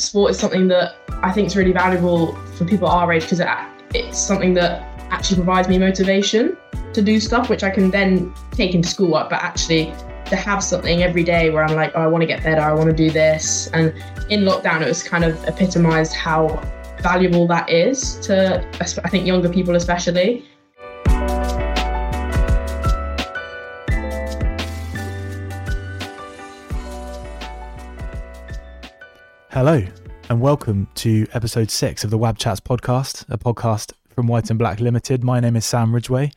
sport is something that I think is really valuable for people our age, because it's something that actually provides me motivation to do stuff which I can then take into schoolwork, but actually to have something every day where I'm like, oh, I want to get better, I want to do this. And in lockdown, it was kind of epitomised how valuable that is to, I think, younger people especially. Hello and welcome to episode 6 of the WABChats podcast, a podcast from White and Black Limited. My name is Sam Ridgway.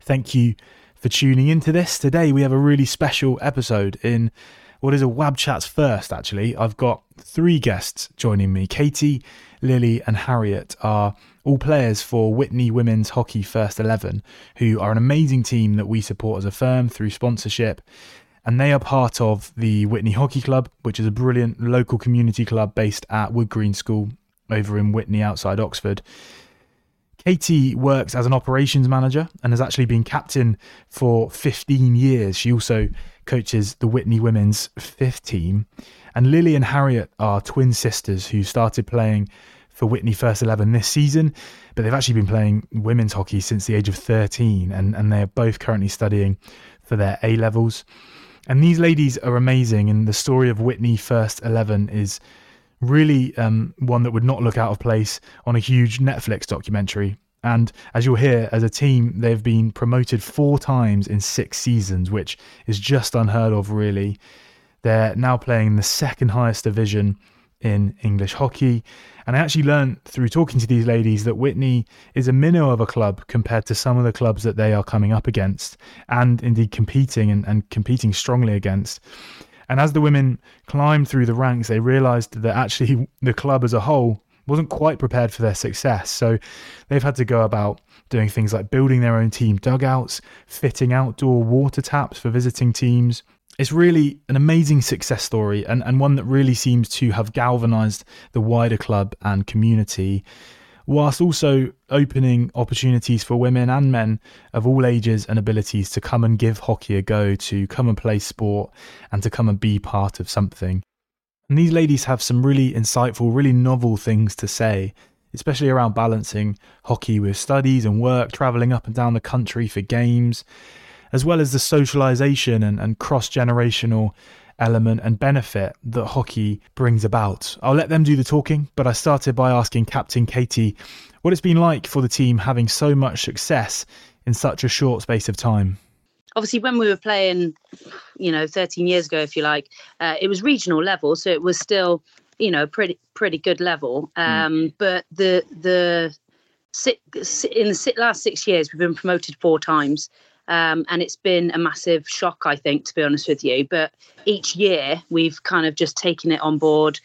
Thank you for tuning into this. Today we have a really special episode in what is a WABChats first, actually. I've got 3 guests joining me. Katie, Lily and Harriet are all players for Witney Women's Hockey First 11, who are an amazing team that we support as a firm through sponsorship. And they are part of the Witney Hockey Club, which is a brilliant local community club based at Wood Green School over in Witney outside Oxford. Katie works as an operations manager and has actually been captain for 15 years. She also coaches the Witney Women's 5th team. And Lily and Harriet are twin sisters who started playing for Witney First 11 this season, but they've actually been playing women's hockey since the age of 13, and they are both currently studying for their A-Levels. And these ladies are amazing, and the story of Witney First 11 is really one that would not look out of place on a huge Netflix documentary. And as you'll hear, as a team, they've been promoted 4 times in 6 seasons, which is just unheard of, really. They're now playing in the 2nd highest division in English hockey. And I actually learned through talking to these ladies that Witney is a minnow of a club compared to some of the clubs that they are coming up against and indeed competing and competing strongly against. And as the women climbed through the ranks, they realised that actually the club as a whole wasn't quite prepared for their success. So they've had to go about doing things like building their own team dugouts, fitting outdoor water taps for visiting teams. It's really an amazing success story and one that really seems to have galvanised the wider club and community, whilst also opening opportunities for women and men of all ages and abilities to come and give hockey a go, to come and play sport and to come and be part of something. And these ladies have some really insightful, really novel things to say, especially around balancing hockey with studies and work, travelling up and down the country for games, as well as the socialisation and cross-generational element and benefit that hockey brings about. I'll let them do the talking, but I started by asking Captain Katie what it's been like for the team having so much success in such a short space of time. Obviously, when we were playing, 13 years ago, if you like, it was regional level, so it was still, pretty good level. But in the last 6 years, we've been promoted 4 times. And it's been a massive shock, I think, to be honest with you. But each year we've kind of just taken it on board,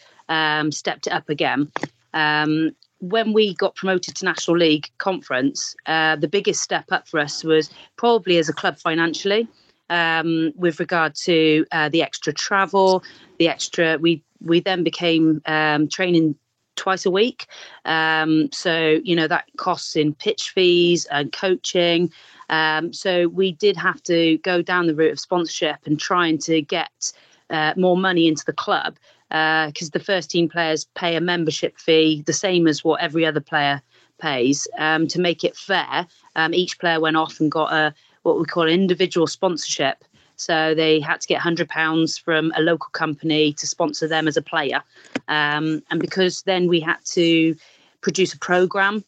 stepped it up again. When we got promoted to National League Conference, the biggest step up for us was probably as a club financially, with regard to the extra travel, we then became training twice a week. So, that costs in pitch fees and coaching. So we did have to go down the route of sponsorship and trying to get more money into the club, because the first team players pay a membership fee, the same as what every other player pays. To make it fair, each player went off and got what we call individual sponsorship. So they had to get £100 from a local company to sponsor them as a player. And because then we had to produce a programme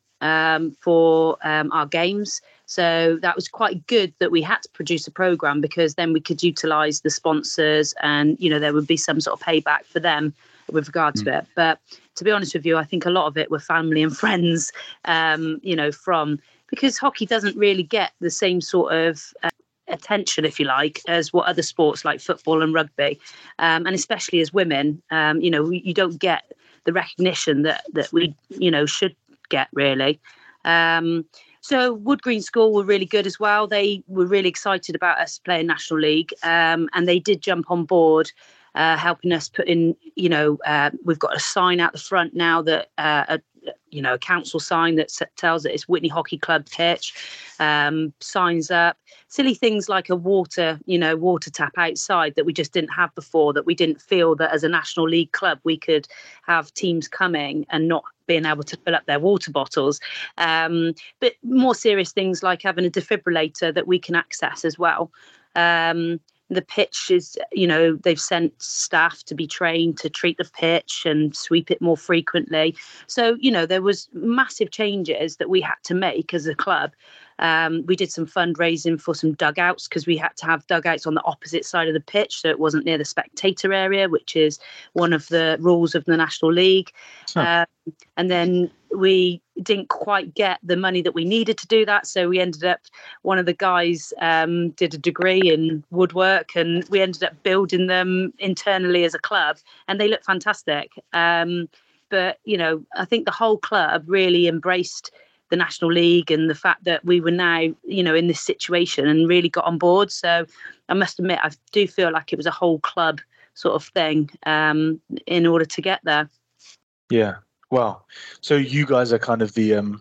for our games. So that was quite good that we had to produce a programme, because then we could utilise the sponsors and, there would be some sort of payback for them with regard to it. But to be honest with you, I think a lot of it were family and friends, because hockey doesn't really get the same sort of attention, if you like, as what other sports like football and rugby. And especially as women, you don't get the recognition that we, should get really. So Wood Green School were really good as well. They were really excited about us playing National League, and they did jump on board, helping us put in, we've got a sign out the front now that you know, a council sign that tells it it's Witney Hockey Club pitch, signs up, silly things like a water, you know, water tap outside that we just didn't have before, that we didn't feel that as a National League club we could have teams coming and not being able to fill up their water bottles. But more serious things like having a defibrillator that we can access as well. The pitch is, you know, they've sent staff to be trained to treat the pitch and sweep it more frequently. So, you know, there was massive changes that we had to make as a club. We did some fundraising for some dugouts because we had to have dugouts on the opposite side of the pitch, so it wasn't near the spectator area, which is one of the rules of the National League. And then we didn't quite get the money that we needed to do that, so we ended up, one of the guys did a degree in woodwork, and we ended up building them internally as a club, and they look fantastic. But, you know, I think the whole club really embraced the National League and the fact that we were now, you know, in this situation, and really got on board. So I must admit, I do feel like it was a whole club sort of thing in order to get there. Yeah. Wow. So you guys are kind of the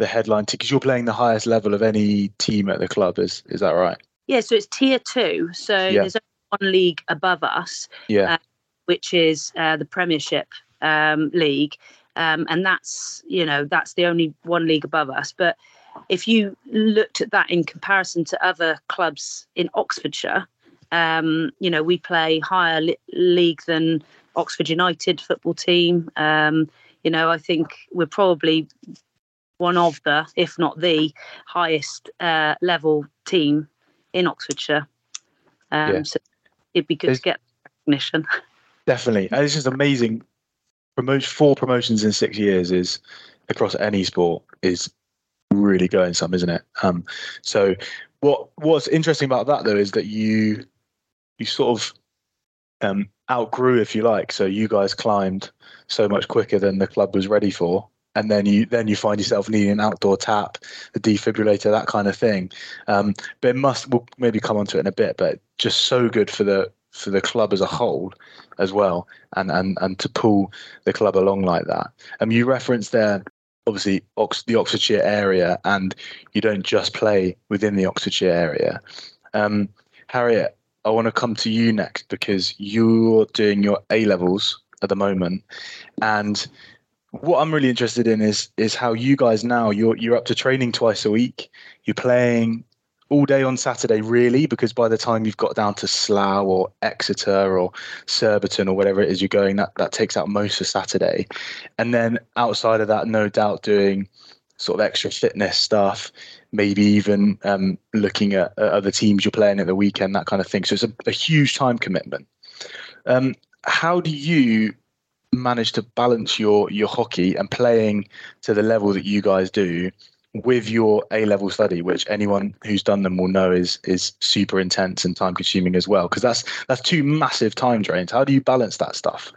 headline because you're playing the highest level of any team at the club. Is that right? Yeah. So it's tier two. So there's only one league above us, which is the Premiership League. And that's, you know, that's the only one league above us. But if you looked at that in comparison to other clubs in Oxfordshire, you know, we play higher league than Oxford United football team. You know, I think we're probably one of the, if not the highest level team in Oxfordshire. So it'd be good to get recognition. Definitely. It's just amazing. Four promotions in 6 years is, across any sport, is really going some, isn't it? So what's interesting about that though is that you sort of outgrew, if you like. So you guys climbed so much quicker than the club was ready for, and then you find yourself needing an outdoor tap, a defibrillator, that kind of thing. But we'll maybe come onto it in a bit. But just so good for the club as a whole as well, and to pull the club along like that. You referenced there, obviously, the Oxfordshire area, and you don't just play within the Oxfordshire area. Harriet, I want to come to you next because you're doing your A-Levels at the moment, and what I'm really interested in is how you guys now, you're up to training twice a week, you're playing all day on Saturday, really, because by the time you've got down to Slough or Exeter or Surbiton or whatever it is you're going, that takes out most of Saturday. And then outside of that, no doubt doing sort of extra fitness stuff, maybe even looking at other teams you're playing at the weekend, that kind of thing. So it's a huge time commitment. How do you manage to balance your hockey and playing to the level that you guys do with your A-level study, which anyone who's done them will know is super intense and time consuming as well, because that's two massive time drains. How do you balance that stuff?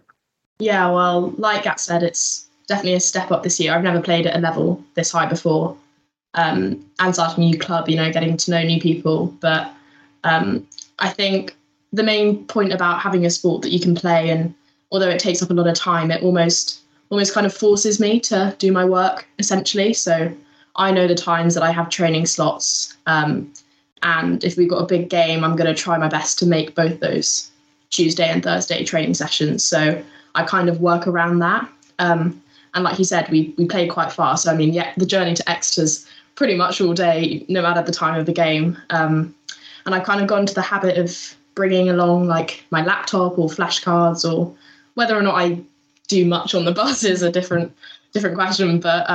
Yeah, well, like Gat said, it's definitely a step up this year. I've never played at a level this high before, and starting a new club, you know, getting to know new people. But I think the main point about having a sport that you can play, and although it takes up a lot of time, it almost kind of forces me to do my work essentially. So I know the times that I have training slots, and if we've got a big game, I'm going to try my best to make both those Tuesday and Thursday training sessions. So I kind of work around that. And like you said, we play quite far. So, I mean, yeah, the journey to Exeter's pretty much all day, no matter the time of the game. And I kind of got into the habit of bringing along like my laptop or flashcards, or whether or not I do much on the bus is a different question. But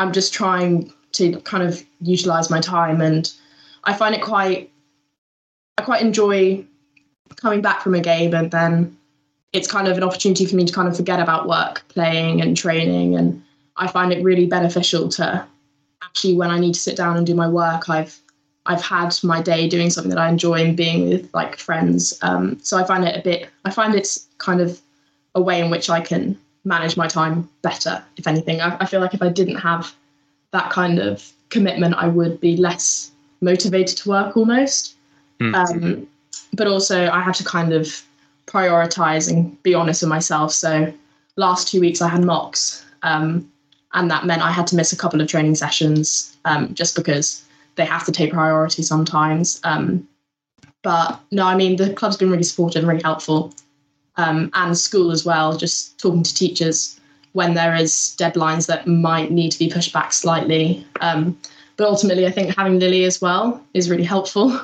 I'm just trying to kind of utilise my time, and I find it I quite enjoy coming back from a game, and then it's kind of an opportunity for me to kind of forget about work, playing and training, and I find it really beneficial to actually, when I need to sit down and do my work, I've had my day doing something that I enjoy and being with like friends. So I find it's kind of a way in which I can manage my time better, if anything. I feel like if I didn't have that kind of commitment, I would be less motivated to work almost. But also I had to kind of prioritise and be honest with myself. So last 2 weeks I had mocks, And that meant I had to miss a couple of training sessions just because they have to take priority sometimes. But no, I mean, the club's been really supportive and really helpful. And school as well, just talking to teachers when there is deadlines that might need to be pushed back slightly. But ultimately, I think having Lily as well is really helpful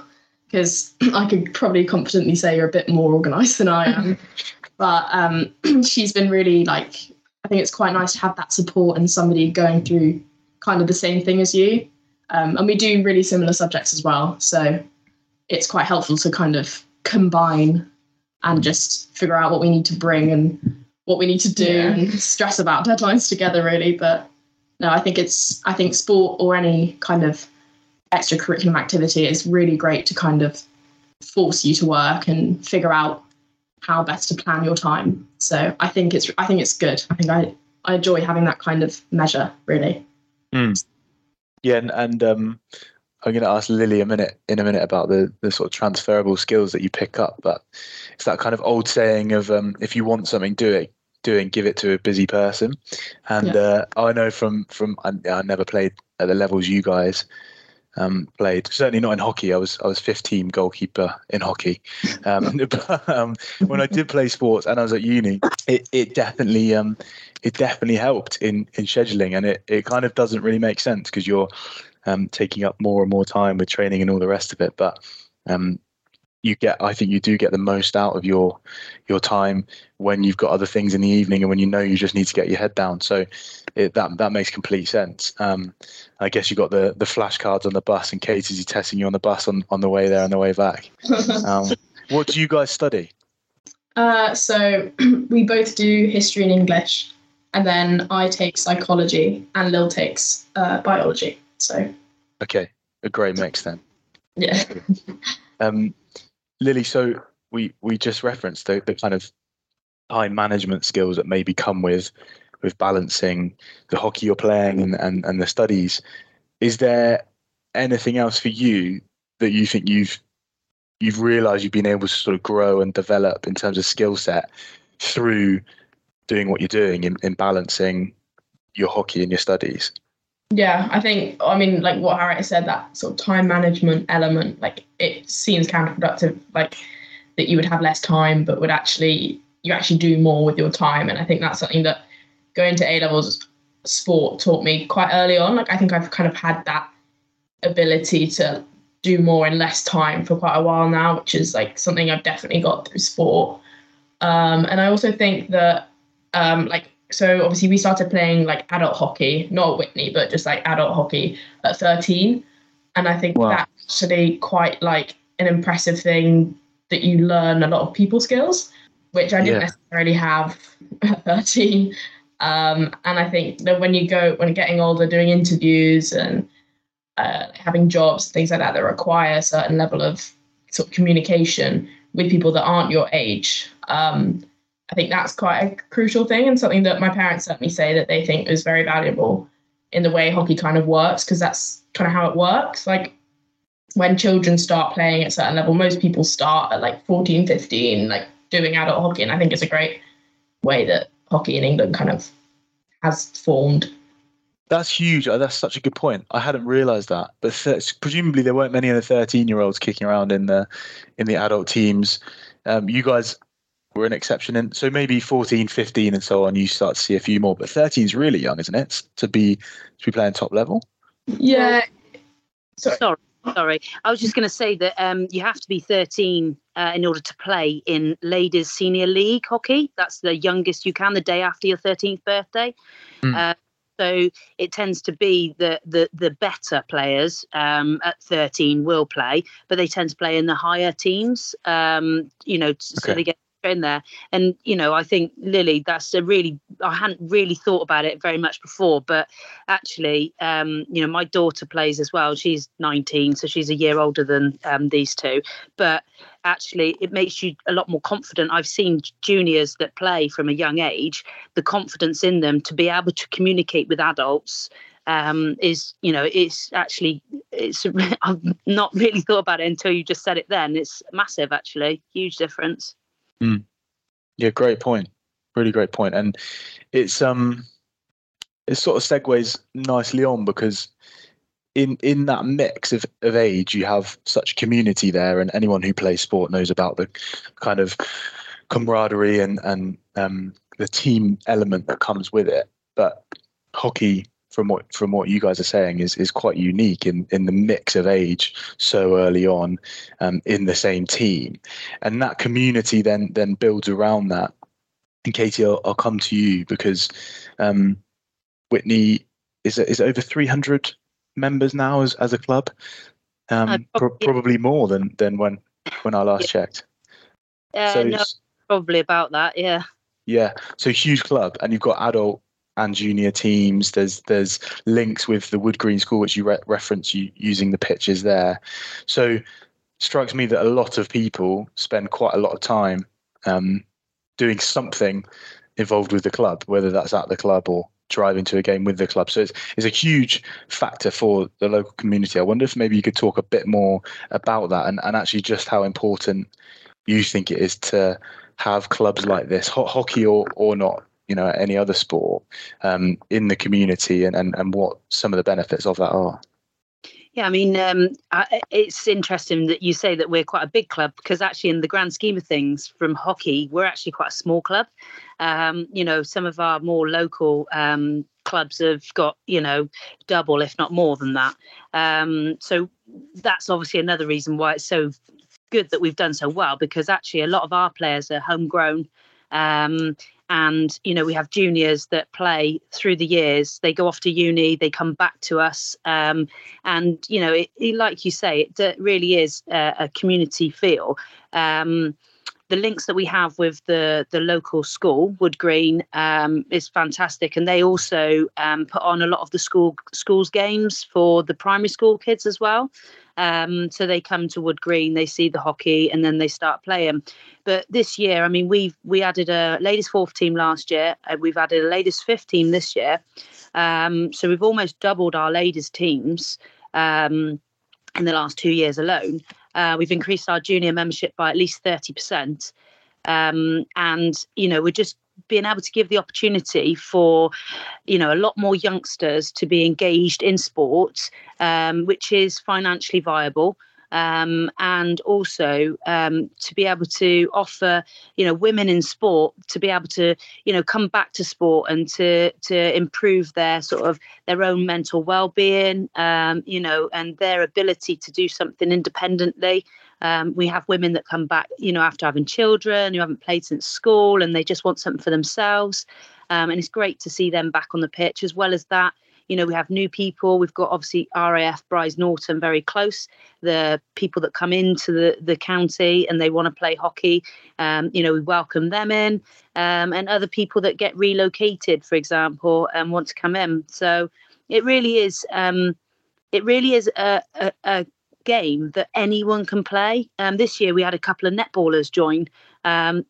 because I could probably confidently say you're a bit more organised than I am. But she's been really like, I think it's quite nice to have that support and somebody going through kind of the same thing as you. And we do really similar subjects as well. So it's quite helpful to kind of combine and just figure out what we need to bring and what we need to do and stress about deadlines together really. But no, I think sport or any kind of extracurriculum activity is really great to kind of force you to work and figure out how best to plan your time. So I think it's good. I think I enjoy having that kind of measure really. Yeah. And I'm going to ask Lily in a minute about the sort of transferable skills that you pick up, but it's that kind of old saying of if you want something, do it, give it to a busy person. And I know from I never played at the levels you guys played, certainly not in hockey. I was 15 goalkeeper in hockey, but when I did play sports and I was at uni, it definitely helped in scheduling, and it kind of doesn't really make sense because you're taking up more and more time with training and all the rest of it, but I think you do get the most out of your time when you've got other things in the evening and when you know you just need to get your head down. So that makes complete sense. I guess you got the flashcards on the bus in case he's testing you on the bus on the way there and the way back. What do you guys study? So we both do history and English, and then I take psychology and Lil takes biology. So okay, a great mix then. Yeah. Lily, so we just referenced the kind of time management skills that maybe come with balancing the hockey you're playing and the studies. Is there anything else for you that you think you've realised you've been able to sort of grow and develop in terms of skill set through doing what you're doing in balancing your hockey and your studies? Yeah, I mean, like what Harriet said, that sort of time management element, like it seems counterproductive, like that you would have less time, but you actually do more with your time. And I think that's something that going to A-Levels sport taught me quite early on. Like I think I've kind of had that ability to do more in less time for quite a while now, which is like something I've definitely got through sport. And I also think that so obviously we started playing like adult hockey, not Witney, but just like adult hockey at 13. And I think that's actually quite like an impressive thing that you learn a lot of people skills, which I didn't necessarily have at 13. And I think that when you're getting older, doing interviews and having jobs, things like that require a certain level of sort of communication with people that aren't your age. I think that's quite a crucial thing and something that my parents certainly say that they think is very valuable in the way hockey kind of works, because that's kind of how it works. Like when children start playing at a certain level, most people start at like 14, 15, like doing adult hockey. And I think it's a great way that hockey in England kind of has formed. That's huge. That's such a good point. I hadn't realised that. But presumably there weren't many of the 13-year-olds kicking around in the adult teams. You guys... we're an exception, and so maybe 14, 15 and so on you start to see a few more, but 13 is really young, isn't it, to be playing top level? Yeah. Sorry. I was just going to say that you have to be 13 in order to play in ladies senior league hockey. That's the youngest you can, the day after your 13th birthday. So it tends to be the better players at 13 will play, but they tend to play in the higher teams, so they get in there. And I think, Lily, that's I hadn't really thought about it very much before, but actually my daughter plays as well. She's 19, so she's a year older than these two, but actually it makes you a lot more confident. I've seen juniors that play from a young age, the confidence in them to be able to communicate with adults is I've not really thought about it until you just said it then. It's massive, actually, huge difference. Yeah, great point. Really great point. And it's it sort of segues nicely on, because in that mix of age, you have such community there, and anyone who plays sport knows about the kind of camaraderie and the team element that comes with it. But hockey, from what you guys are saying, is quite unique in the mix of age so early on, in the same team, and that community then builds around that. And Katie, I'll come to you, because Witney is over 300 members now as a club, probably more than when I last checked. Probably about that, yeah. Yeah, so huge club, and you've got adult and junior teams. There's links with the Wood Green School, which you reference using the pitches there. So strikes me that a lot of people spend quite a lot of time doing something involved with the club, whether that's at the club or driving to a game with the club. So it's a huge factor for the local community. I wonder if maybe you could talk a bit more about that, and actually just how important you think it is to have clubs like this, hockey or not, you know, any other sport, in the community, and what some of the benefits of that are. Yeah, I mean, it's interesting that you say that we're quite a big club, because actually in the grand scheme of things, from hockey, we're actually quite a small club. You know, some of our more local clubs have got, you know, double, if not more than that. So that's obviously another reason why it's so good that we've done so well, because actually a lot of our players are homegrown. And, you know, we have juniors that play through the years. They go off to uni, they come back to us. And, you know, it, like you say, it really is a community feel. The links that we have with the local school, Wood Green, is fantastic. And they also put on a lot of the school's games for the primary school kids as well. So they come to Wood Green, they see the hockey, and then they start playing. But this year, I mean, we added a ladies' fourth team last year, and we've added a ladies' fifth team this year. So we've almost doubled our ladies' teams in the last 2 years alone. We've increased our junior membership by at least 30%. And, you know, we're just being able to give the opportunity for, you know, a lot more youngsters to be engaged in sport, which is financially viable. And also to be able to offer, you know, women in sport to be able to, you know, come back to sport and to improve their sort of their own mental well-being, you know, and their ability to do something independently. We have women that come back, you know, after having children who haven't played since school, and they just want something for themselves. And it's great to see them back on the pitch. As well as that, you know, we have new people. We've got obviously RAF Brize Norton very close. The people that come into the county and they want to play hockey, you know, we welcome them in, and other people that get relocated, for example, and want to come in. So it really is a game that anyone can play. This year we had a couple of netballers join,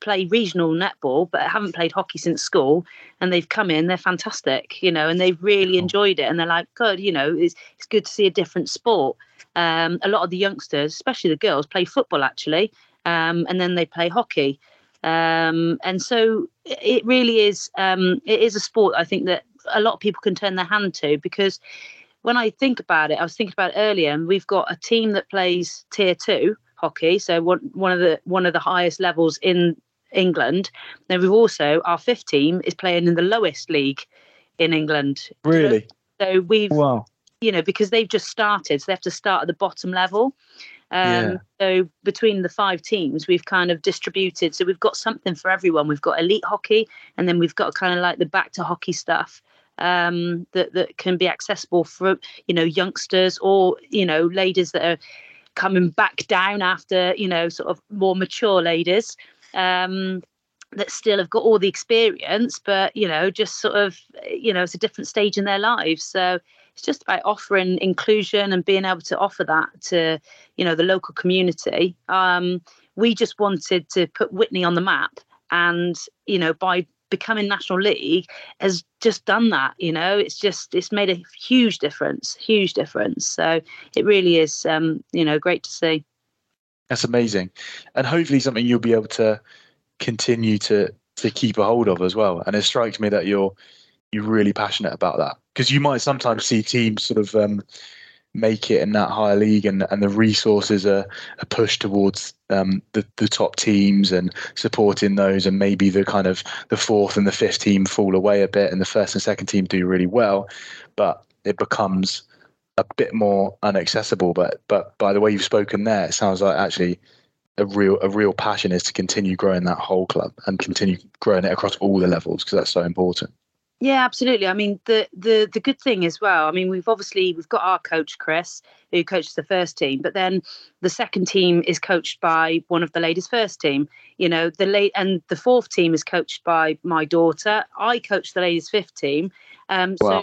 play regional netball, but haven't played hockey since school, and they've come in, they're fantastic, you know, and they've really enjoyed it, and they're like, good, you know, it's good to see a different sport. A lot of the youngsters, especially the girls, play football actually, and then they play hockey, and so it really is, it is a sport I think that a lot of people can turn their hand to, because when I think about it, I was thinking about it earlier, and we've got a team that plays Tier 2 hockey, so one of the highest levels in England. Then we've also, our fifth team is playing in the lowest league in England. Really? So we've, wow, you know, because they've just started, so they have to start at the bottom level. So between the five teams, we've kind of distributed. So we've got something for everyone. We've got elite hockey, and then we've got kind of like the back to hockey stuff. That can be accessible for, you know, youngsters or, you know, ladies that are coming back down after, you know, sort of more mature ladies, that still have got all the experience, but, you know, just sort of, you know, it's a different stage in their lives. So it's just about offering inclusion and being able to offer that to, you know, the local community. We just wanted to put Witney on the map, and, you know, by becoming National League has just done that, you know. It's made a huge difference. So it really is, you know, great to see. That's amazing, and hopefully something you'll be able to continue to keep a hold of as well. And it strikes me that you're you're really passionate about that. Because you might sometimes see teams sort of make it in that higher league, and the resources are pushed towards the top teams and supporting those, and maybe the kind of the fourth and the fifth team fall away a bit and the first and second team do really well, but it becomes a bit more inaccessible. But by the way you've spoken there, it sounds like actually a real passion is to continue growing that whole club and continue growing it across all the levels, because that's so important. Yeah, absolutely. I mean, the good thing as well, I mean, we've got our coach, Chris, who coaches the first team, but then the second team is coached by one of the ladies' first team, you know, and the fourth team is coached by my daughter. I coach the ladies' fifth team. Wow. So, wow.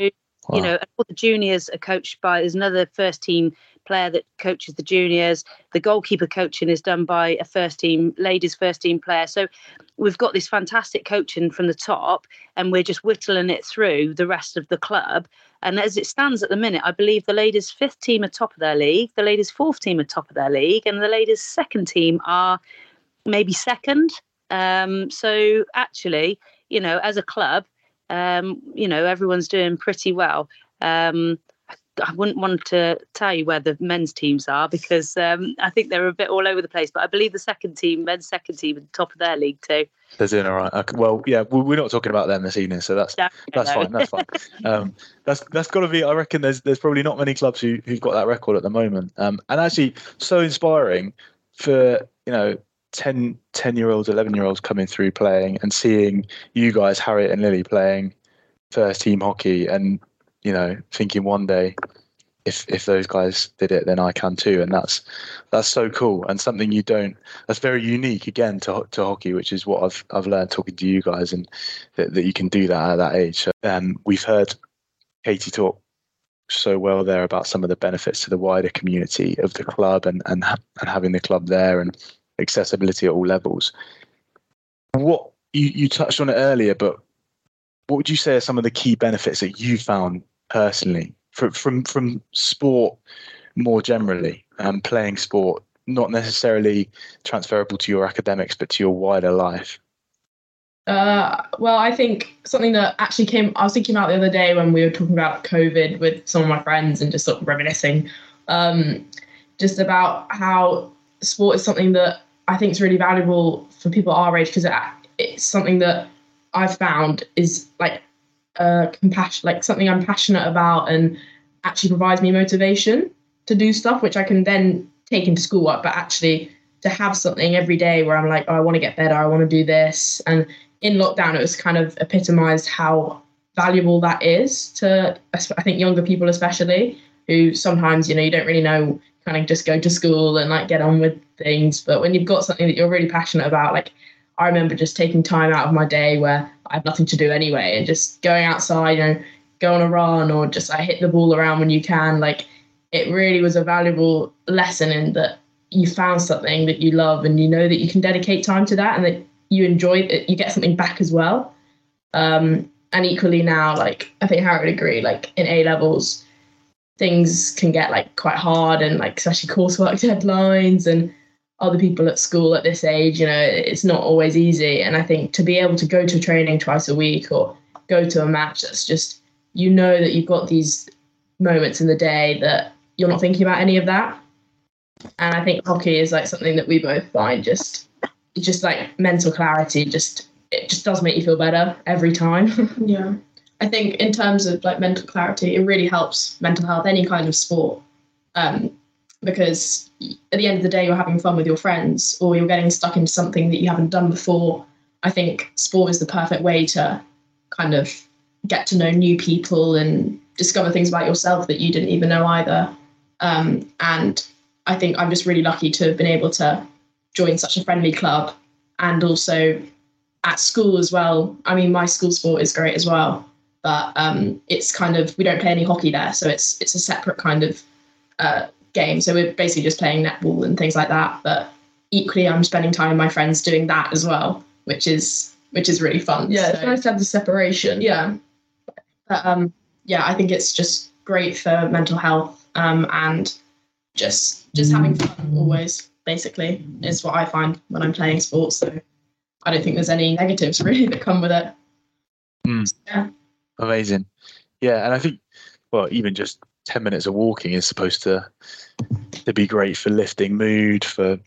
You know, all the juniors are coached by, there's another first team player that coaches the juniors. The goalkeeper coaching is done by a ladies first team player. So we've got this fantastic coaching from the top, and we're just whittling it through the rest of the club. And as it stands at the minute, I believe the ladies fifth team are top of their league, the ladies fourth team are top of their league, and the ladies second team are maybe second. So actually, you know, as a club, you know, everyone's doing pretty well. I wouldn't want to tell you where the men's teams are, because I think they're a bit all over the place. But I believe the men's second team, are top of their league too. They're doing all right. Okay. Well, yeah, we're not talking about them this evening, so that's fine. That's fine. That's got to be. I reckon there's probably not many clubs who've got that record at the moment. And actually, so inspiring for, you know, 10-year-olds, 11-year-olds coming through playing, and seeing you guys, Harriet and Lily, playing first team hockey, and, you know, thinking one day, if those guys did it, then I can too. And that's so cool, and something that's very unique again to hockey, which is what I've learned talking to you guys, and that you can do that at that age. So, we've heard Katie talk so well there about some of the benefits to the wider community of the club, and having the club there, and accessibility at all levels. What you touched on it earlier, but what would you say are some of the key benefits that you found personally from sport more generally, playing sport, not necessarily transferable to your academics, but to your wider life? Well, I think something that actually I was thinking about the other day when we were talking about COVID with some of my friends, and just sort of reminiscing, just about how sport is something that I think is really valuable for people our age, because it's something that I've found is like compassion, like something I'm passionate about, and actually provides me motivation to do stuff which I can then take into schoolwork. But actually to have something every day where I'm like, oh, I want to get better, I want to do this. And in lockdown, it was kind of epitomized how valuable that is to, I think, younger people especially, who sometimes, you know, you don't really know, kind of just go to school and like get on with things. But when you've got something that you're really passionate about, like I remember just taking time out of my day where I have nothing to do anyway, and just going outside, you know, go on a run, or just hit the ball around when you can. Like, it really was a valuable lesson in that you found something that you love, and you know that you can dedicate time to that, and that you enjoy it, you get something back as well. And equally now, like I think Harriet would agree, like in A-Levels, things can get like quite hard, and like especially coursework deadlines and other people at school at this age, you know, it's not always easy. And I think to be able to go to training twice a week, or go to a match, that's just, you know, that you've got these moments in the day that you're not thinking about any of that. And I think hockey is like something that we both find just like mental clarity, it just does make you feel better every time. Yeah. I think in terms of like mental clarity, it really helps mental health, any kind of sport. Because at the end of the day, you're having fun with your friends, or you're getting stuck into something that you haven't done before. I think sport is the perfect way to kind of get to know new people and discover things about yourself that you didn't even know either. And I think I'm just really lucky to have been able to join such a friendly club, and also at school as well. I mean, my school sport is great as well, but it's kind of, we don't play any hockey there, so it's a separate kind of game, so we're basically just playing netball and things like that. But equally, I'm spending time with my friends doing that as well, which is really fun. Yeah, so it's nice to have the separation. Yeah, but, yeah, I think it's just great for mental health, and just having fun always. Basically, is what I find when I'm playing sports. So I don't think there's any negatives really that come with it. Mm. So, yeah. Amazing. Yeah, and I think, well, even just 10 minutes of walking is supposed to be great for lifting mood, for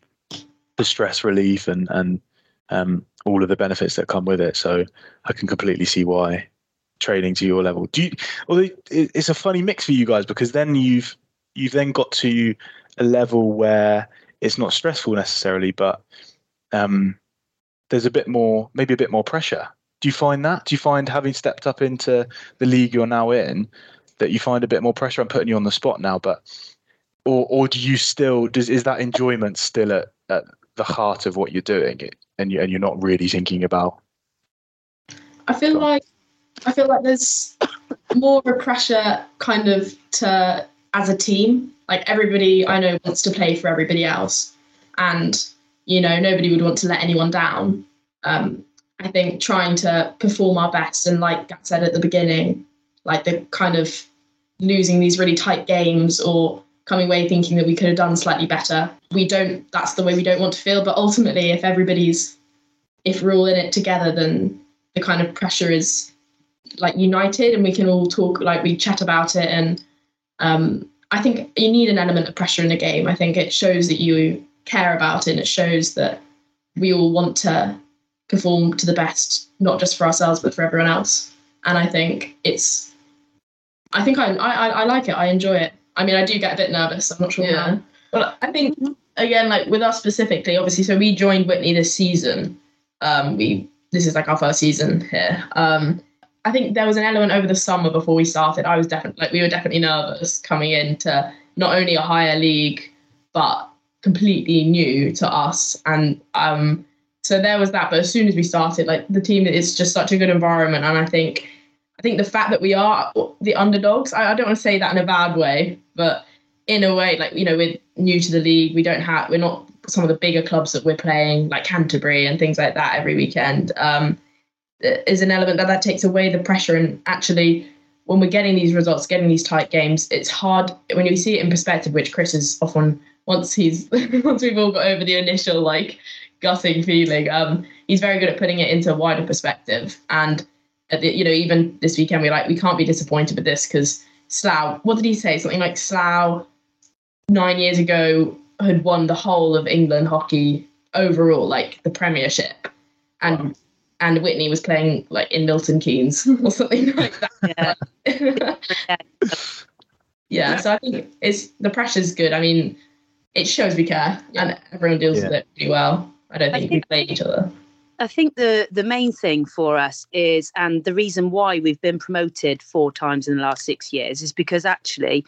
stress relief, and all of the benefits that come with it. So I can completely see why training to your level. Although it's a funny mix for you guys, because then you've then got to a level where it's not stressful necessarily, but there's maybe a bit more pressure. Do you find that? Do you find, having stepped up into the league you're now in, that you find a bit more pressure? I'm putting you on the spot now, but or do you still? Is that enjoyment still at the heart of what you're doing, and you're not really thinking about? I feel like there's more of a pressure kind of to, as a team, like everybody I know wants to play for everybody else, and you know nobody would want to let anyone down. I think trying to perform our best, and like I said at the beginning, like the kind of losing these really tight games or coming away thinking that we could have done slightly better. That's the way we don't want to feel. But ultimately, if we're all in it together, then the kind of pressure is like united, and we can all talk, like we chat about it. And I think you need an element of pressure in a game. I think it shows that you care about it, and it shows that we all want to perform to the best, not just for ourselves but for everyone else. And I think I like it. I enjoy it. I mean, I do get a bit nervous. I'm not sure why. Well, I think again, like with us specifically, obviously, so we joined Witney this season. This is like our first season here. I think there was an element over the summer before we started. We were definitely nervous coming into not only a higher league, but completely new to us. And so there was that. But as soon as we started, like the team is just such a good environment. And I think the fact that we are the underdogs, I don't want to say that in a bad way, but in a way, like, you know, we're new to the league. We're not some of the bigger clubs that we're playing, like Canterbury and things like that every weekend. Is an element that takes away the pressure. And actually, when we're getting these results, getting these tight games, it's hard when you see it in perspective, which Chris is often, once we've all got over the initial like gutting feeling, he's very good at putting it into a wider perspective. And you know, even this weekend, we can't be disappointed with this, because Slough, what did he say? Something like Slough 9 years ago had won the whole of England hockey overall, like the Premiership, and Witney was playing like in Milton Keynes or something like that. Yeah. Yeah, so I think the pressure's good. I mean, it shows we care, and everyone deals with it pretty well. I don't think we play each other. I think the main thing for us is, and the reason why we've been promoted 4 times in the last 6 years is because actually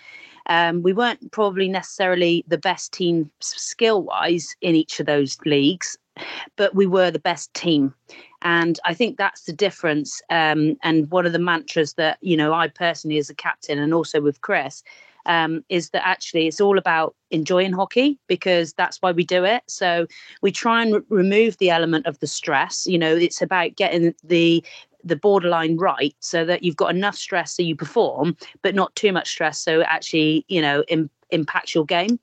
we weren't probably necessarily the best team skill-wise in each of those leagues, but we were the best team. And I think that's the difference. And one of the mantras that, you know, I personally as a captain and also with Chris, is that actually it's all about enjoying hockey, because that's why we do it. So we try and remove the element of the stress. You know, it's about getting the borderline right, so that you've got enough stress so you perform, but not too much stress so it actually, you know, impacts your game.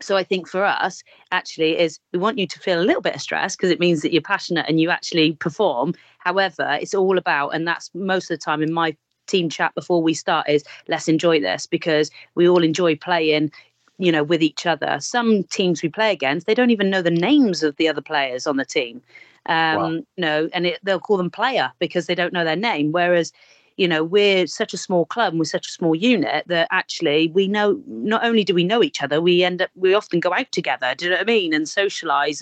So I think for us, actually, is we want you to feel a little bit of stress, because it means that you're passionate and you actually perform. However, it's all about, and that's most of the time in my team chat before we start, is let's enjoy this, because we all enjoy playing, you know, with each other. Some teams we play against, they don't even know the names of the other players on the team. Wow. You know, and they'll call them player because they don't know their name. Whereas, you know, we're such a small club and we're such a small unit that actually we know, not only do we know each other, we often go out together, do you know what I mean? And socialise,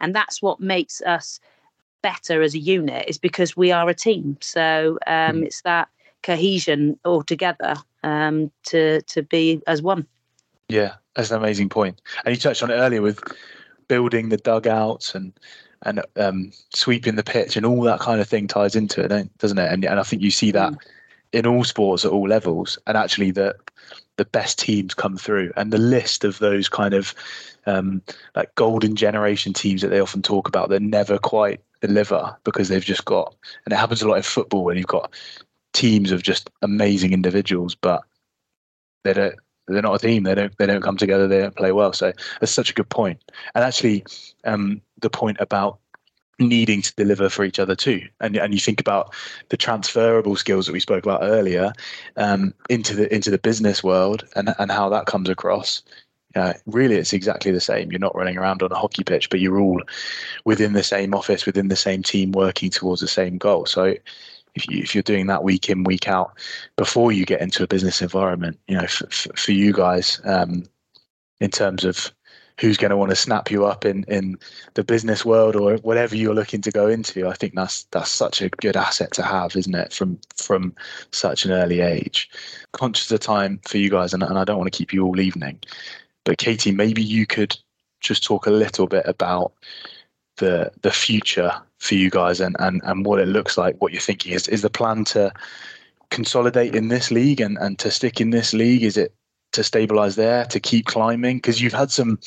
and that's what makes us better as a unit, is because we are a team. So it's that cohesion all together to be as one. Yeah, that's an amazing point. And you touched on it earlier with building the dugouts and sweeping the pitch and all that kind of thing ties into it, doesn't it? And I think you see that in all sports at all levels, and actually the best teams come through, and the list of those kind of like golden generation teams that they often talk about that never quite deliver, because they've just got, and it happens a lot in football when you've got teams of just amazing individuals, but they're not a team. They don't come together. They don't play well. So that's such a good point. And actually, the point about needing to deliver for each other too. And you think about the transferable skills that we spoke about earlier into the business world and how that comes across. Really, it's exactly the same. You're not running around on a hockey pitch, but you're all within the same office, within the same team, working towards the same goal. So if you're doing that week in, week out, before you get into a business environment, for you guys, in terms of who's going to want to snap you up in the business world or whatever you're looking to go into, I think that's such a good asset to have, isn't it? From such an early age. Conscious of time for you guys, and I don't want to keep you all evening. But Katie, maybe you could just talk a little bit about the future for you guys and what it looks like, what you're thinking. Is the plan to consolidate in this league and to stick in this league? Is it to stabilise there, to keep climbing? Because you've had some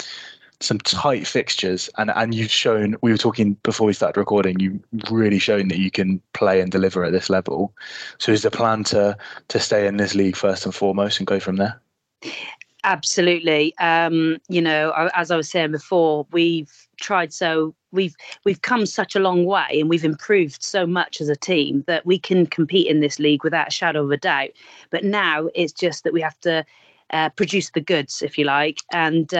tight fixtures and you've shown, we were talking before we started recording, you've really shown that you can play and deliver at this level. So is the plan to stay in this league first and foremost and go from there? Absolutely. As I was saying before, we've come such a long way and we've improved so much as a team that we can compete in this league without a shadow of a doubt. But now it's just that we have to produce the goods, if you like. And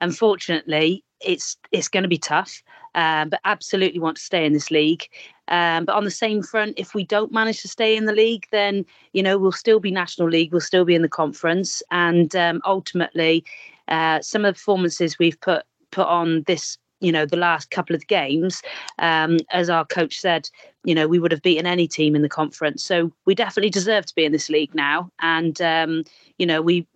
unfortunately, it's going to be tough. But absolutely want to stay in this league. But on the same front, if we don't manage to stay in the league, then, we'll still be National League, we'll still be in the conference. And ultimately, some of the performances we've put on this, the last couple of games, as our coach said, we would have beaten any team in the conference. So we definitely deserve to be in this league now. And, we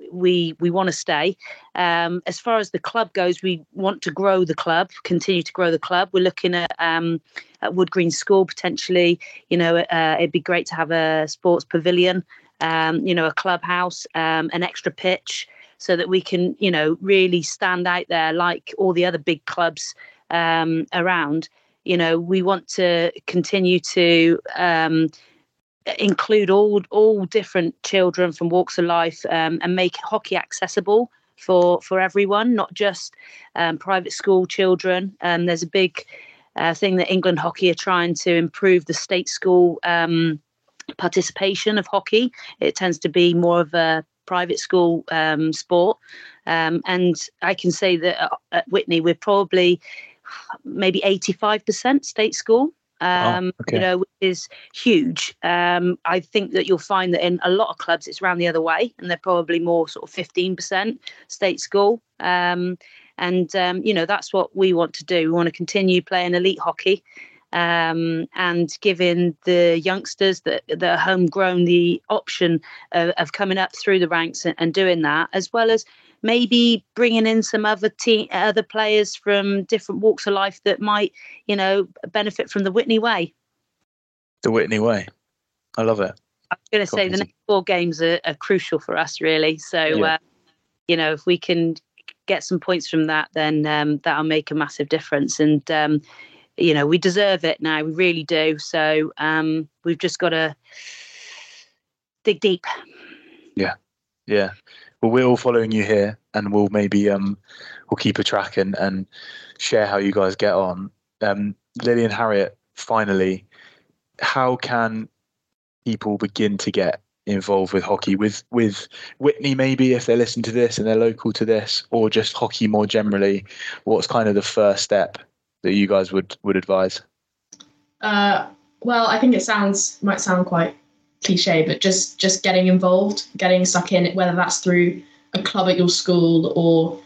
want to stay. As far as the club goes, we want to grow the club, continue to grow the club. We're looking at Wood Green School, potentially. It'd be great to have a sports pavilion, a clubhouse, an extra pitch, so that we can, really stand out there like all the other big clubs around. We want to continue to include all different children from walks of life and make hockey accessible for everyone, not just private school children. There's a big thing that England Hockey are trying to improve the state school participation of hockey. It tends to be more of a private school sport. And I can say that at Witney, we're probably maybe 85% state school, okay. Which is huge. I think that you'll find that in a lot of clubs it's around the other way, and they're probably more sort of 15% state school. That's what we want to do. We want to continue playing elite hockey and giving the youngsters that are homegrown the option of coming up through the ranks and doing that, as well as maybe bringing in some other players from different walks of life that might, benefit from the Witney way. The Witney way. I love it. I'm going to say the next four games are crucial for us, really. So, yeah. If we can get some points from that, then that'll make a massive difference. And, we deserve it now. We really do. So we've just got to dig deep. Yeah. Yeah. Well, we're all following you here, and we'll maybe we'll keep a track and share how you guys get on. Lily and Harriet, finally, how can people begin to get involved with hockey, with Witney, maybe if they listen to this and they're local to this, or just hockey more generally? What's kind of the first step that you guys would advise? Well, I think it might sound quite cliche, but just getting involved, getting stuck in, whether that's through a club at your school or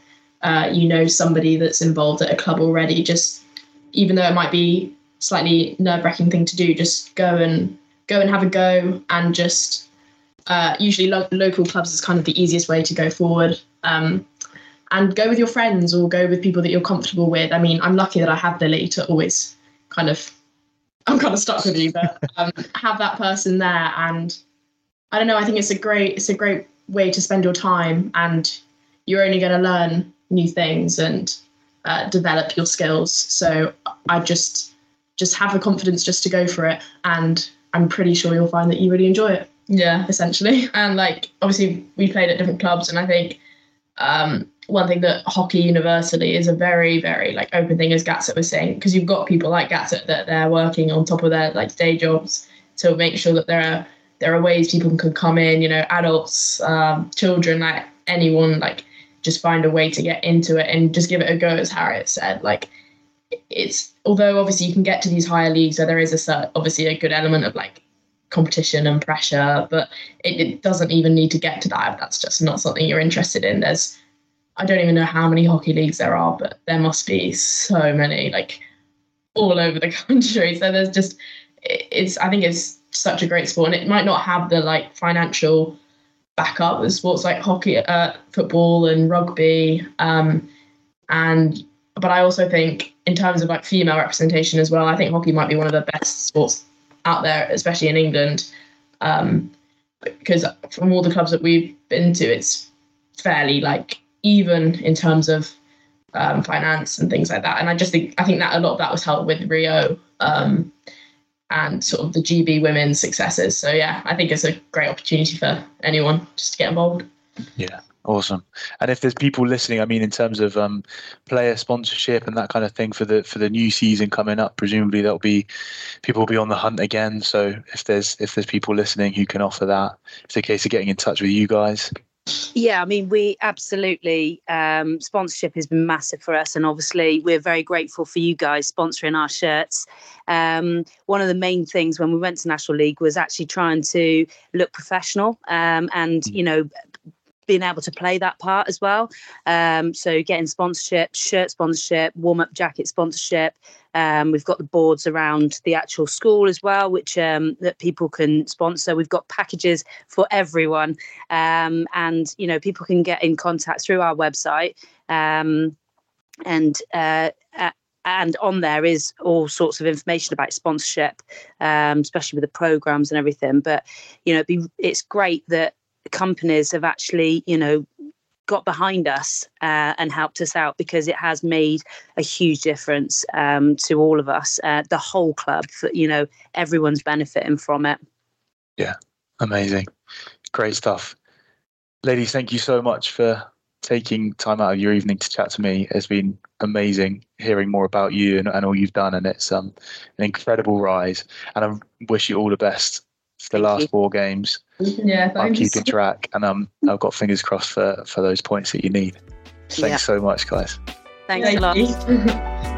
somebody that's involved at a club already. Just, even though it might be slightly nerve-wracking thing to do, just go and have a go, and just usually local clubs is kind of the easiest way to go forward, and go with your friends or go with people that you're comfortable with. I mean, I'm lucky that I have Lily to always I'm kind of stuck with you, but have that person there. And I don't know, I think it's a great way to spend your time, and you're only going to learn new things and develop your skills. So I just have the confidence just to go for it, and I'm pretty sure you'll find that you really enjoy it. Yeah, essentially. And obviously we played at different clubs, and I think one thing that hockey universally is a very, very like open thing, as Gatsett was saying, because you've got people like Gatsett that they're working on top of their like day jobs to make sure that there are ways people can come in, you know, adults, children, like anyone, like just find a way to get into it and just give it a go. As Harriet said, like it's, although obviously you can get to these higher leagues where there is a obviously a good element of like competition and pressure, but it doesn't even need to get to that if that's just not something you're interested in. There's, I don't even know how many hockey leagues there are, but there must be so many, like all over the country. So there's just, I think it's such a great sport, and it might not have the like financial backup of sports like hockey, football and rugby. But I also think in terms of like female representation as well, I think hockey might be one of the best sports out there, especially in England, because from all the clubs that we've been to, it's fairly like even in terms of finance and things like that. And I think that a lot of that was helped with Rio and sort of the GB women's successes. So yeah, I think it's a great opportunity for anyone just to get involved. Yeah, awesome. And if there's people listening, I mean, in terms of player sponsorship and that kind of thing for the new season coming up, presumably there'll be people will be on the hunt again. So if there's people listening who can offer that, it's a case of getting in touch with you guys. Yeah, I mean, we absolutely, sponsorship has been massive for us, and obviously we're very grateful for you guys sponsoring our shirts. One of the main things when we went to National League was actually trying to look professional and, you know, being able to play that part as well. So getting sponsorship, shirt sponsorship, warm-up jacket sponsorship. We've got the boards around the actual school as well, which that people can sponsor. We've got packages for everyone, and you know, people can get in contact through our website, and on there is all sorts of information about sponsorship, especially with the programs and everything. But you know, it's great that companies have actually, you know, got behind us and helped us out, because it has made a huge difference to all of us, the whole club. You know, everyone's benefiting from it. Yeah, amazing, great stuff, ladies. Thank you so much for taking time out of your evening to chat to me. It's been amazing hearing more about you and all you've done, and it's an incredible rise. And I wish you all the best for the last four games. Yeah, I'm keeping track, and I've got fingers crossed for those points that you need. Thanks so much, guys. Thanks a lot.